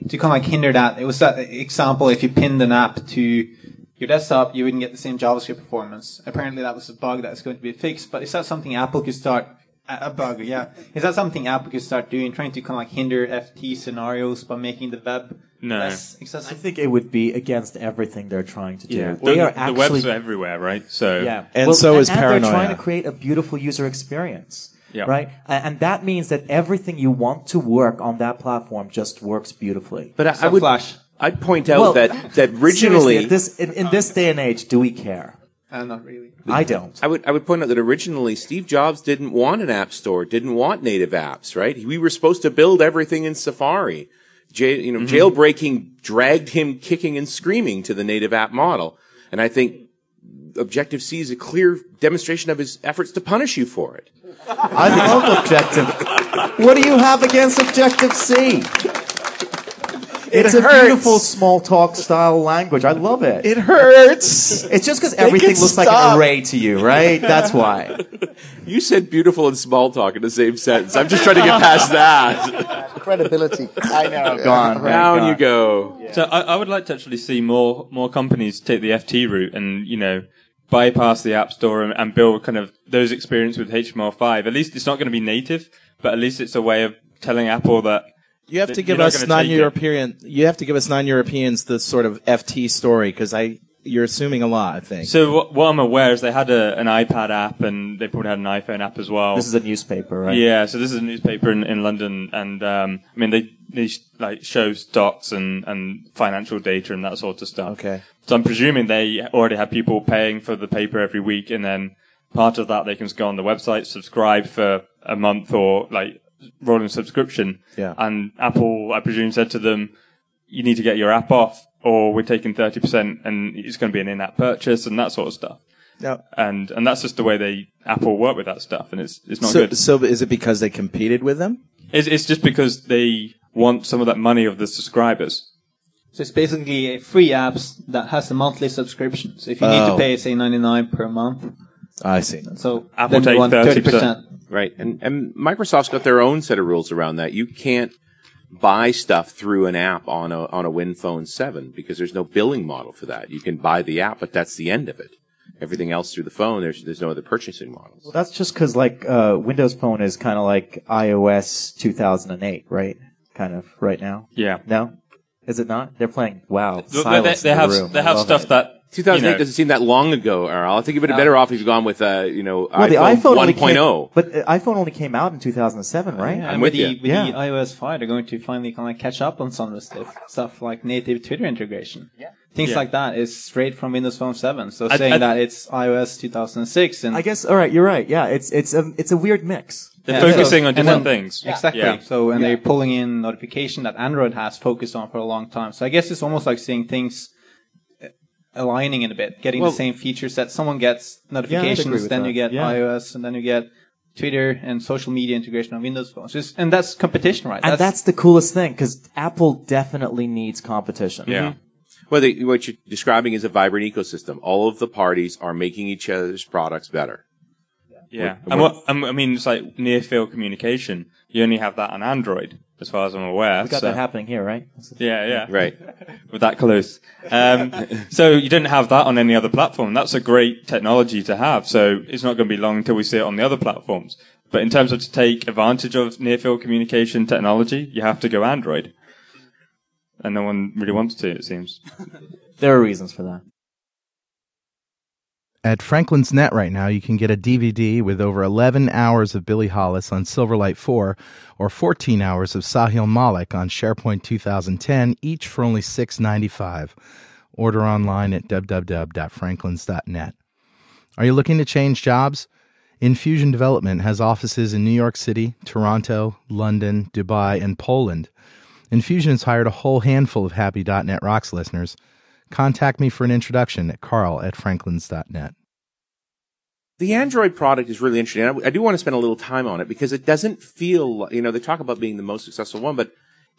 To kind of like hinder that, it was that example. If you pinned an app to your desktop, you wouldn't get the same JavaScript performance. Apparently, that was a bug that's going to be fixed. But is that something Apple could start? A bug, yeah. Is that something Apple could start doing, trying to kind of like hinder F T scenarios by making the web no. less accessible? I think it would be against everything they're trying to do. Yeah. They well, are the actually webs are everywhere, right? So yeah, and well, so and, is and paranoia. They're trying to create a beautiful user experience. Yep. Right, and that means that everything you want to work on that platform just works beautifully. But I, so I would, Flash. I'd point out well, that that originally, this, in, in this day and age, do we care? Uh, not really. I don't. I would I would point out that originally Steve Jobs didn't want an app store, didn't want native apps. Right, we were supposed to build everything in Safari. J, you know, mm-hmm. Jailbreaking dragged him kicking and screaming to the native app model, and I think Objective-C is a clear demonstration of his efforts to punish you for it. I love Objective. What do you have against Objective-C? It's it a beautiful small talk style language. I love it. It hurts. It's just because everything looks stop. like an array to you, right? That's why. You said beautiful and small talk in the same sentence. I'm just trying to get past that. Credibility. I know. Gone. Right, Down gone. you go. Yeah. So I, I would like to actually see more more companies take the F T route and, you know, bypass the App Store and, and build kind of those experience with H T M L five. At least it's not going to be native, but at least it's a way of telling Apple that you have to give us non-European. You have to give us non-Europeans the sort of F T story because I you're assuming a lot, I think. So what, what I'm aware is they had a, an iPad app, and they probably had an iPhone app as well. This is a newspaper, right? Yeah, so this is a newspaper in, in London, and um, I mean they they sh like show stocks and and financial data and that sort of stuff. Okay. So I'm presuming they already had people paying for the paper every week, and then part of that they can just go on the website, subscribe for a month or like rolling subscription. Yeah. And Apple, I presume, said to them, "You need to get your app off, or we're taking thirty percent, and it's going to be an in-app purchase," and that sort of stuff. Yep. And and that's just the way they Apple work with that stuff, and it's it's not so, good. So is it because they competed with them? It's, it's just because they want some of that money of the subscribers. So it's basically a free apps that has a monthly subscription. So if you oh. need to pay, say, ninety-nine per month. I see. So Apple takes thirty percent. Right. And, and Microsoft's got their own set of rules around that. You can't buy stuff through an app on a on a Windows Phone seven because there's no billing model for that. You can buy the app, but that's the end of it. Everything else through the phone, there's there's no other purchasing model. Well, that's just because like uh, Windows Phone is kind of like iOS two thousand eight, right? Kind of right now. Yeah. No, is it not? They're playing wow. They, they, they have the they have stuff it. that. two thousand eight you know. doesn't seem that long ago, Aral. I think you'd been better off if you'd gone with, uh, you know, well, iPhone one point oh. But the iPhone only came out in two thousand seven, right? Uh, yeah, I'm with, with you. The, with yeah. the iOS five, they're going to finally kind of catch up on some of the stuff, stuff like native Twitter integration. Yeah. Things yeah. like that is straight from Windows Phone seven. So I, saying I, that it's iOS two thousand six. And I guess, all right, you're right. Yeah, it's it's a, it's a weird mix. They're yeah, focusing so, on different then, things. Exactly. Yeah. So, and yeah. they're pulling in notification that Android has focused on for a long time. So I guess it's almost like seeing things aligning in a bit, getting well, the same features that someone gets notifications, yeah, then that. you get yeah. iOS, and then you get Twitter and social media integration on Windows phones. Just, and that's competition, right? And that's, that's the coolest thing, because Apple definitely needs competition. Yeah. Mm-hmm. Well, they, what you're describing is a vibrant ecosystem. All of the parties are making each other's products better. Yeah. We're, and we're, what, I mean, it's like near-field communication. You only have that on Android, as far as I'm aware. We've got so. that happening here, right? Yeah, yeah. Right. We're that close. Um, so you didn't have that on any other platform. That's a great technology to have. So it's not going to be long until we see it on the other platforms. But in terms of to take advantage of near-field communication technology, you have to go Android. And no one really wants to, it seems. There are reasons for that. At Franklin's .net right now, you can get a D V D with over eleven hours of Billy Hollis on Silverlight four or fourteen hours of Sahil Malik on SharePoint two thousand ten, each for only six ninety-five. Order online at w w w dot franklins dot net. Are you looking to change jobs? Infusion Development has offices in New York City, Toronto, London, Dubai, and Poland. Infusion has hired a whole handful of happy .NET Rocks listeners. Contact me for an introduction at carl at franklins dot net. The Android product is really interesting. And I, I do want to spend a little time on it because it doesn't feel, you know, they talk about being the most successful one, but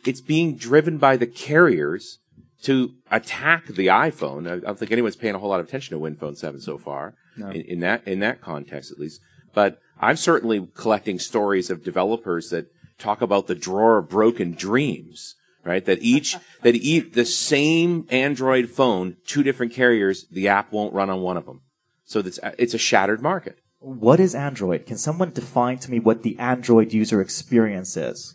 it's being driven by the carriers to attack the iPhone. I, I don't think anyone's paying a whole lot of attention to Windows Phone seven so far, no. in, in that in that context at least. But I'm certainly collecting stories of developers that talk about the drawer of broken dreams. Right, that each that e the same Android phone, two different carriers, the app won't run on one of them. So that's it's a shattered market. What is Android? Can someone define to me what the Android user experience is?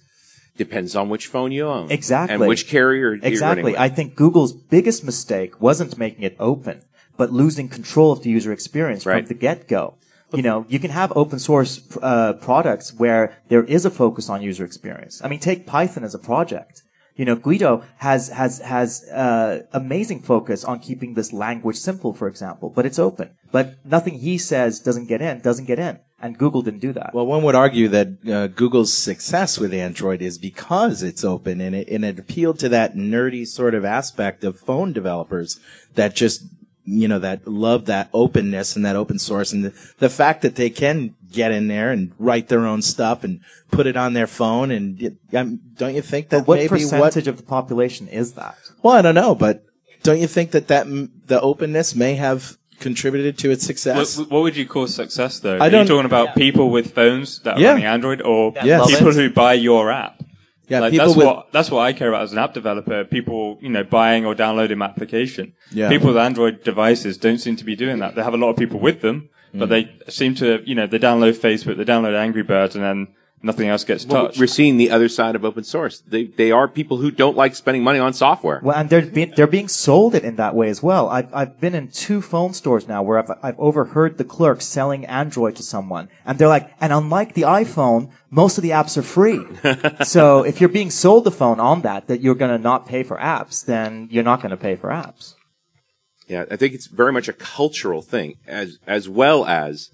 Depends on which phone you own, exactly, and which carrier. Exactly, you're running with. I think Google's biggest mistake wasn't making it open, but losing control of the user experience right. from the get-go. You know, you can have open source uh, products where there is a focus on user experience. I mean, take Python as a project. You know, Guido has has has uh, amazing focus on keeping this language simple, for example, but it's open. But nothing he says doesn't get in, doesn't get in. And Google didn't do that. Well, one would argue that uh, Google's success with Android is because it's open, and it, and it appealed to that nerdy sort of aspect of phone developers that just, you know, that love that openness and that open source and the, the fact that they can get in there and write their own stuff and put it on their phone. And it, um, don't you think that but what maybe percentage what, of the population is that? Well, I don't know, but don't you think that that m the openness may have contributed to its success? What, what would you call success, though? I don't, are you talking about yeah. people with phones that are yeah. running Android, or yeah, people who buy your app? Yeah, like, people that's with, what that's what I care about as an app developer. People, you know, buying or downloading my application. Yeah. People with Android devices don't seem to be doing that. They have a lot of people with them. But they seem to, you know, they download Facebook, they download Angry Birds, and then nothing else gets well, touched. We're seeing the other side of open source. They they are people who don't like spending money on software. Well, and they're being, they're being sold it in that way as well. I've I've been in two phone stores now where I've I've overheard the clerk selling Android to someone, and they're like, and unlike the iPhone, most of the apps are free. So if you're being sold the phone on that, that you're going to not pay for apps, then you're not going to pay for apps. Yeah, I think it's very much a cultural thing, as as well as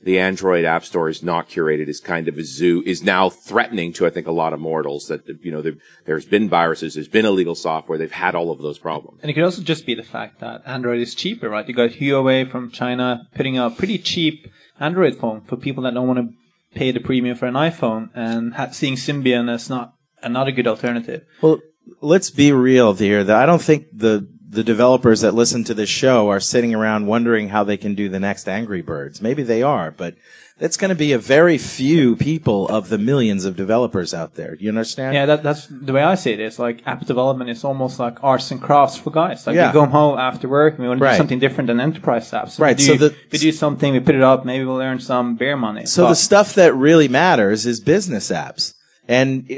the Android app store is not curated, is kind of a zoo, is now threatening to, I think, a lot of mortals that, you know, there's been viruses, there's been illegal software, they've had all of those problems. And it could also just be the fact that Android is cheaper, right? You got Huawei from China putting out a pretty cheap Android phone for people that don't want to pay the premium for an iPhone, and seeing Symbian as not another good alternative. Well, let's be real here. I don't think the... the developers that listen to this show are sitting around wondering how they can do the next Angry Birds. Maybe they are, but that's going to be a very few people of the millions of developers out there. Do you understand? Yeah, that, that's the way I see it. It's like app development is almost like arts and crafts for guys. Like yeah. we go home after work and we want to right. do something different than enterprise apps. So right. We do, so the, we do something, we put it up, maybe we'll earn some beer money. So but. the stuff that really matters is business apps. And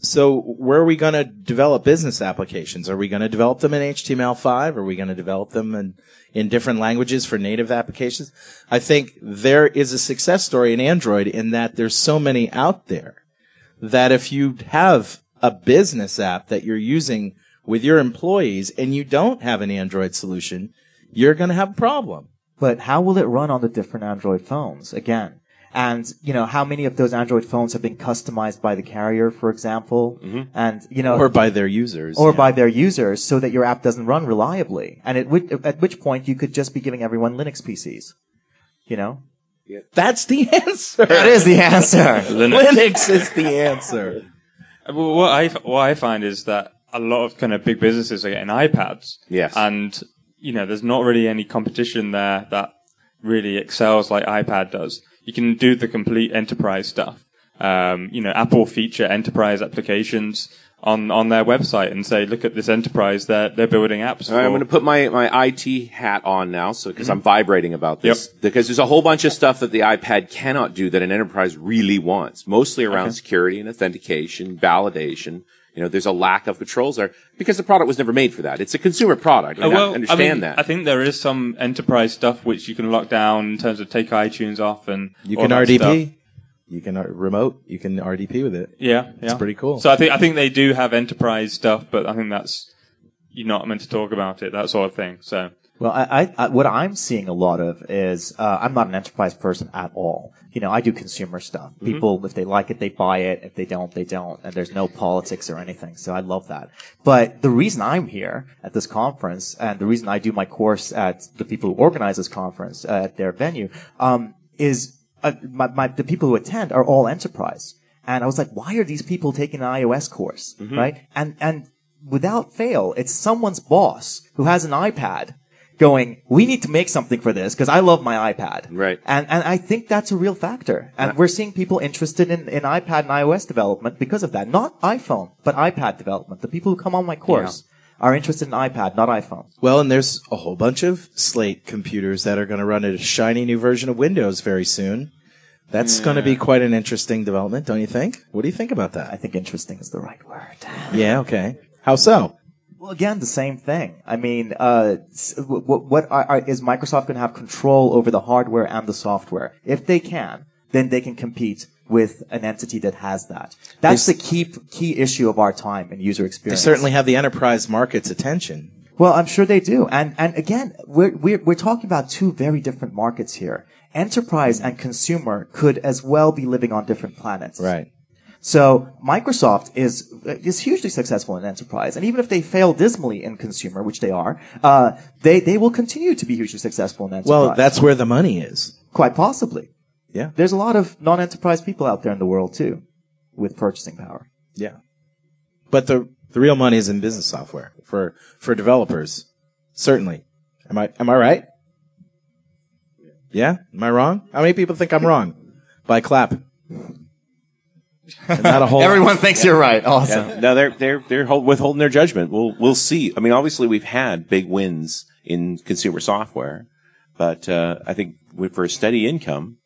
so where are we going to develop business applications? Are we going to develop them in H T M L five? Are we going to develop them in, in different languages for native applications? I think there is a success story in Android in that there's so many out there that if you have a business app that you're using with your employees and you don't have an Android solution, you're going to have a problem. But how will it run on the different Android phones again? And, you know, how many of those Android phones have been customized by the carrier, for example? Mm-hmm. And, you know. Or by their users. Or yeah. by their users so that your app doesn't run reliably. And at which, at which point you could just be giving everyone Linux P Cs. You know? Yeah. That's the answer. That is the answer. Linux. Linux is the answer. Well, what I, what I find is that a lot of kind of big businesses are getting iPads. Yes. And, you know, there's not really any competition there that really excels like iPad does. You can do the complete enterprise stuff. Um, you know, Apple feature enterprise applications on, on their website and say, look at this enterprise, they're, they're building apps. All right, I'm going to put my, my I T hat on now, so, because mm-hmm. I'm vibrating about this. Yep. Because there's a whole bunch of stuff that the iPad cannot do that an enterprise really wants, mostly around okay. security and authentication, validation. You know, there's a lack of controls there because the product was never made for that. It's a consumer product. I mean, well, I understand I mean, that. I think there is some enterprise stuff which you can lock down in terms of take iTunes off and you can all that R D P. Stuff. You can remote. You can R D P with it. Yeah, yeah, it's pretty cool. So I think I think they do have enterprise stuff, but I think that's you're not meant to talk about it. That sort of thing. So. Well, I, I, what I'm seeing a lot of is, uh, I'm not an enterprise person at all. You know, I do consumer stuff. People, mm-hmm. if they like it, they buy it. If they don't, they don't. And there's no politics or anything. So I love that. But the reason I'm here at this conference and the reason I do my course at the people who organize this conference uh, at their venue, um, is, uh, my, my, the people who attend are all enterprise. And I was like, why are these people taking an iOS course? Mm-hmm. Right? And, and without fail, it's someone's boss who has an iPad going, we need to make something for this because I love my iPad. Right. And and I think that's a real factor. And yeah. we're seeing people interested in, in iPad and iOS development because of that. Not iPhone, but iPad development. The people who come on my course yeah. are interested in iPad, not iPhone. Well, and there's a whole bunch of Slate computers that are going to run a shiny new version of Windows very soon. That's yeah. going to be quite an interesting development, don't you think? What do you think about that? I think interesting is the right word. Yeah, okay. How so? Well, again, the same thing. I mean, uh, what, what are, are, is Microsoft going to have control over the hardware and the software? If they can, then they can compete with an entity that has that. That's they, the key key issue of our time in user experience. They certainly have the enterprise market's attention. Well, I'm sure they do. And and again, we're we're, we're talking about two very different markets here. Enterprise and consumer could as well be living on different planets. Right. So Microsoft is is hugely successful in enterprise, and even if they fail dismally in consumer, which they are, uh, they they will continue to be hugely successful in enterprise. Well, that's where the money is. Quite possibly. Yeah. There's a lot of non-enterprise people out there in the world too, with purchasing power. Yeah. But the the real money is in business software for for developers, certainly. Am I am I right? Yeah. Am I wrong? How many people think I'm wrong? By clap. Not a whole Everyone lot. thinks yeah. you're right. Awesome. Yeah. No, they're they're they're withholding their judgment. We'll we'll see. I mean, obviously we've had big wins in consumer software, but uh, I think for a steady income,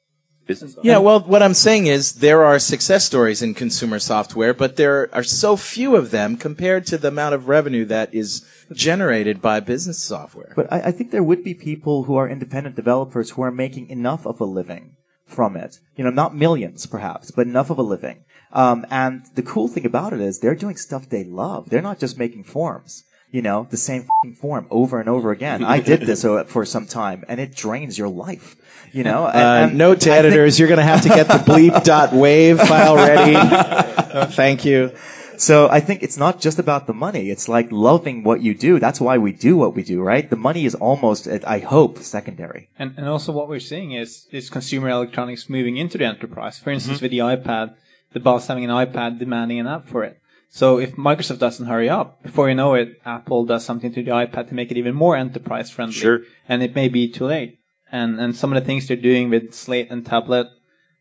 business owner. Yeah, well, what I'm saying is there are success stories in consumer software, but there are so few of them compared to the amount of revenue that is generated by business software. But I, I think there would be people who are independent developers who are making enough of a living from it. You know, not millions, perhaps, but enough of a living. Um, and the cool thing about it is they're doing stuff they love. They're not just making forms. You know, the same f***ing form over and over again. I did this for some time, and it drains your life, you know? And, uh, and note to I editors, you're going to have to get the bleep.wave file ready. Thank you. So I think it's not just about the money. It's like loving what you do. That's why we do what we do, right? The money is almost, I hope, secondary. And, and also what we're seeing is, is consumer electronics moving into the enterprise. For instance, mm-hmm. with the iPad, the boss having an iPad demanding an app for it. So if Microsoft doesn't hurry up, before you know it, Apple does something to the iPad to make it even more enterprise-friendly. Sure. And it may be too late. And and some of the things they're doing with Slate and Tablet,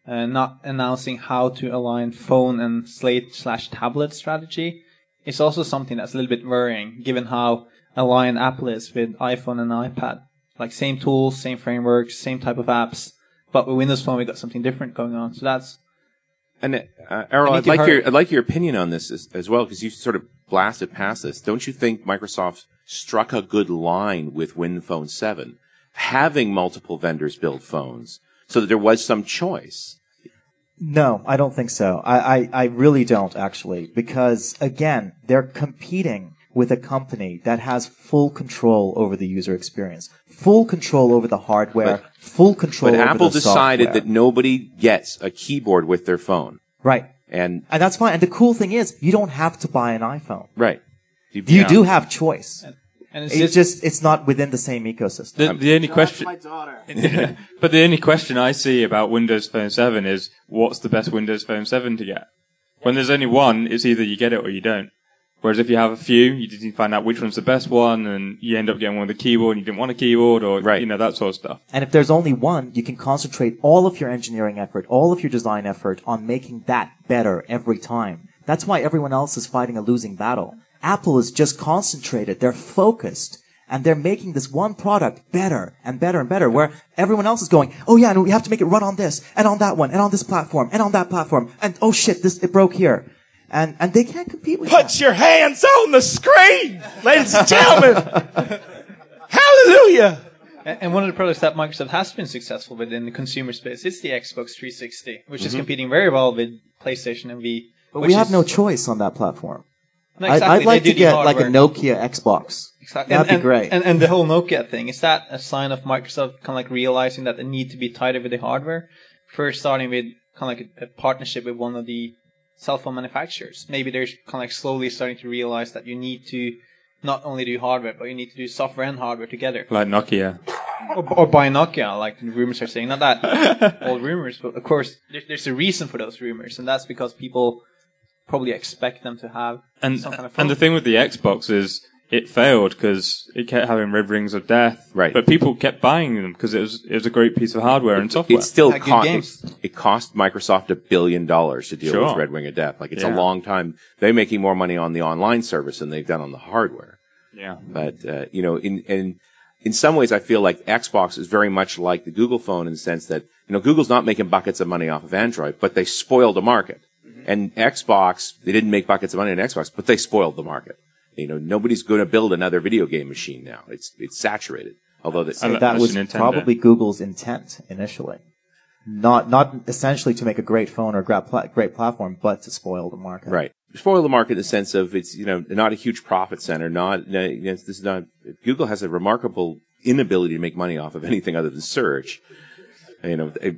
uh, not announcing how to align phone and Slate slash Tablet strategy, is also something that's a little bit worrying, given how aligned Apple is with iPhone and iPad. Like same tools, same frameworks, same type of apps, but with Windows Phone we got something different going on. So that's... And uh, Aral, I'd like your I'd like your opinion on this as, as well, because you sort of blasted past this. Don't you think Microsoft struck a good line with Windows Phone seven, having multiple vendors build phones, so that there was some choice? No, I don't think so. I, I, I really don't, actually, because again, they're competing with a company that has full control over the user experience, full control over the hardware, but, full control over the software. But Apple decided that nobody gets a keyboard with their phone. Right. And and that's fine. And the cool thing is, you don't have to buy an iPhone. Right. You, you do have choice. And, and it's, it's just, just, it's not within the same ecosystem. The, the only question, my daughter. Yeah, but the only question I see about Windows Phone seven is, what's the best Windows Phone seven to get? When there's only one, it's either you get it or you don't. Whereas if you have a few, you just need to find out which one's the best one, and you end up getting one with a keyboard, and you didn't want a keyboard, or right. you know, that sort of stuff. And if there's only one, you can concentrate all of your engineering effort, all of your design effort on making that better every time. That's why everyone else is fighting a losing battle. Apple is just concentrated, they're focused, and they're making this one product better and better and better, where everyone else is going, oh yeah, and we have to make it run on this, and on that one, and on this platform, and on that platform, and oh shit, this it broke here. And and they can't compete with Put that. Your hands on the screen, ladies and gentlemen. Hallelujah. And one of the products that Microsoft has been successful with in the consumer space is the Xbox three sixty, which mm-hmm. is competing very well with PlayStation and Wii. But we have is, no choice on that platform. No, exactly. I'd like to get hardware. Like a Nokia Xbox. Exactly. That'd and, be great. And, and, and the whole Nokia thing, is that a sign of Microsoft kind of like realizing that they need to be tighter with the hardware? First starting with kind of like a, a partnership with one of the cell phone manufacturers. Maybe they're kind of like slowly starting to realize that you need to not only do hardware, but you need to do software and hardware together. Like Nokia. Or, or buy Nokia, like the rumors are saying. Not that all rumors, but of course, there, there's a reason for those rumors, and that's because people probably expect them to have and, some kind of phone. And the thing with the Xbox is it failed because it kept having red rings of death. Right. But people kept buying them because it was it was a great piece of hardware it, and software. It still co- games. It, it cost Microsoft a billion dollars to deal sure. with red ring of death. Like it's yeah. a long time. They're making more money on the online service than they've done on the hardware. Yeah. But uh, you know, in in in some ways, I feel like Xbox is very much like the Google phone in the sense that you know Google's not making buckets of money off of Android, but they spoiled the market. Mm-hmm. And Xbox, they didn't make buckets of money on Xbox, but they spoiled the market. You know, nobody's going to build another video game machine now. It's it's saturated. Although that, so that was probably Google's intent initially, not not essentially to make a great phone or a great, pla- great platform, but to spoil the market. Right, spoil the market in the sense of it's you know not a huge profit center. Not you know, this is not Google has a remarkable inability to make money off of anything other than search. You know. It,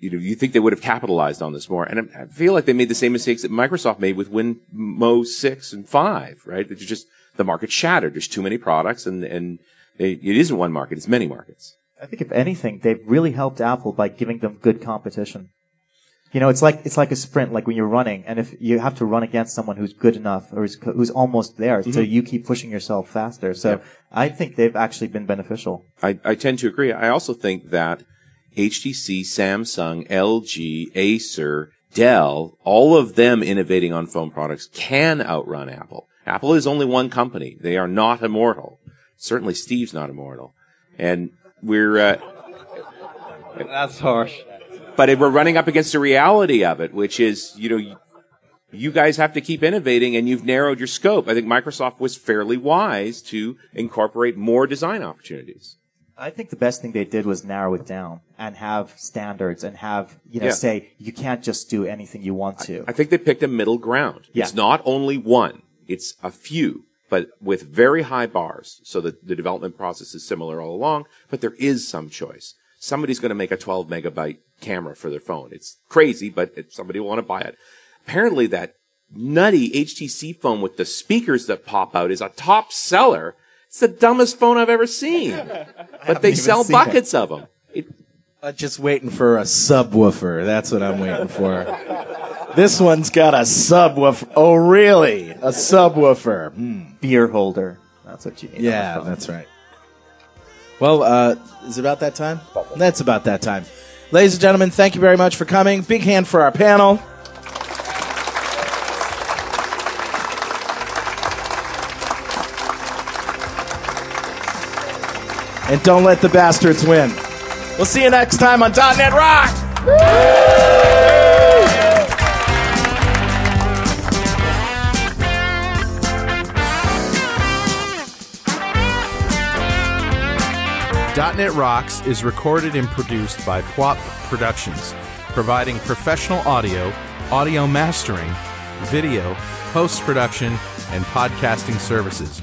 You know, you think they would have capitalized on this more, and I feel like they made the same mistakes that Microsoft made with WinMo six and five, right? That just the market shattered. There's too many products, and and it isn't one market; it's many markets. I think if anything, they've really helped Apple by giving them good competition. You know, it's like it's like a sprint, like when you're running, and if you have to run against someone who's good enough or who's, who's almost there, mm-hmm. so you keep pushing yourself faster. So yeah. I think they've actually been beneficial. I, I tend to agree. I also think that H T C, Samsung, L G, Acer, Dell, all of them innovating on phone products can outrun Apple. Apple is only one company. They are not immortal. Certainly Steve's not immortal. And we're... Uh, That's harsh. but it, we're running up against the reality of it, which is, you know, you, you guys have to keep innovating, and you've narrowed your scope. I think Microsoft was fairly wise to incorporate more design opportunities. I think the best thing they did was narrow it down and have standards and have, you know, yeah. say you can't just do anything you want to. I, I think they picked a middle ground. Yeah. It's not only one. It's a few, but with very high bars. So that the development process is similar all along, but there is some choice. Somebody's going to make a twelve megabyte camera for their phone. It's crazy, but it, somebody will want to buy it. Apparently that nutty H T C phone with the speakers that pop out is a top seller. It's the dumbest phone I've ever seen, but they sell buckets it. of them. It... I'm just waiting for a subwoofer. That's what I'm waiting for. This one's got a subwoofer. Oh, really? A subwoofer. Mm. Beer holder. That's what you need. Yeah, that's right. Well, uh, is it about that time? That's about that time. Ladies and gentlemen, thank you very much for coming. Big hand for our panel. And don't let the bastards win. We'll see you next time on .dot net Rocks. .dot net Rocks is recorded and produced by P W O P Productions, providing professional audio, audio mastering, video, post-production, and podcasting services.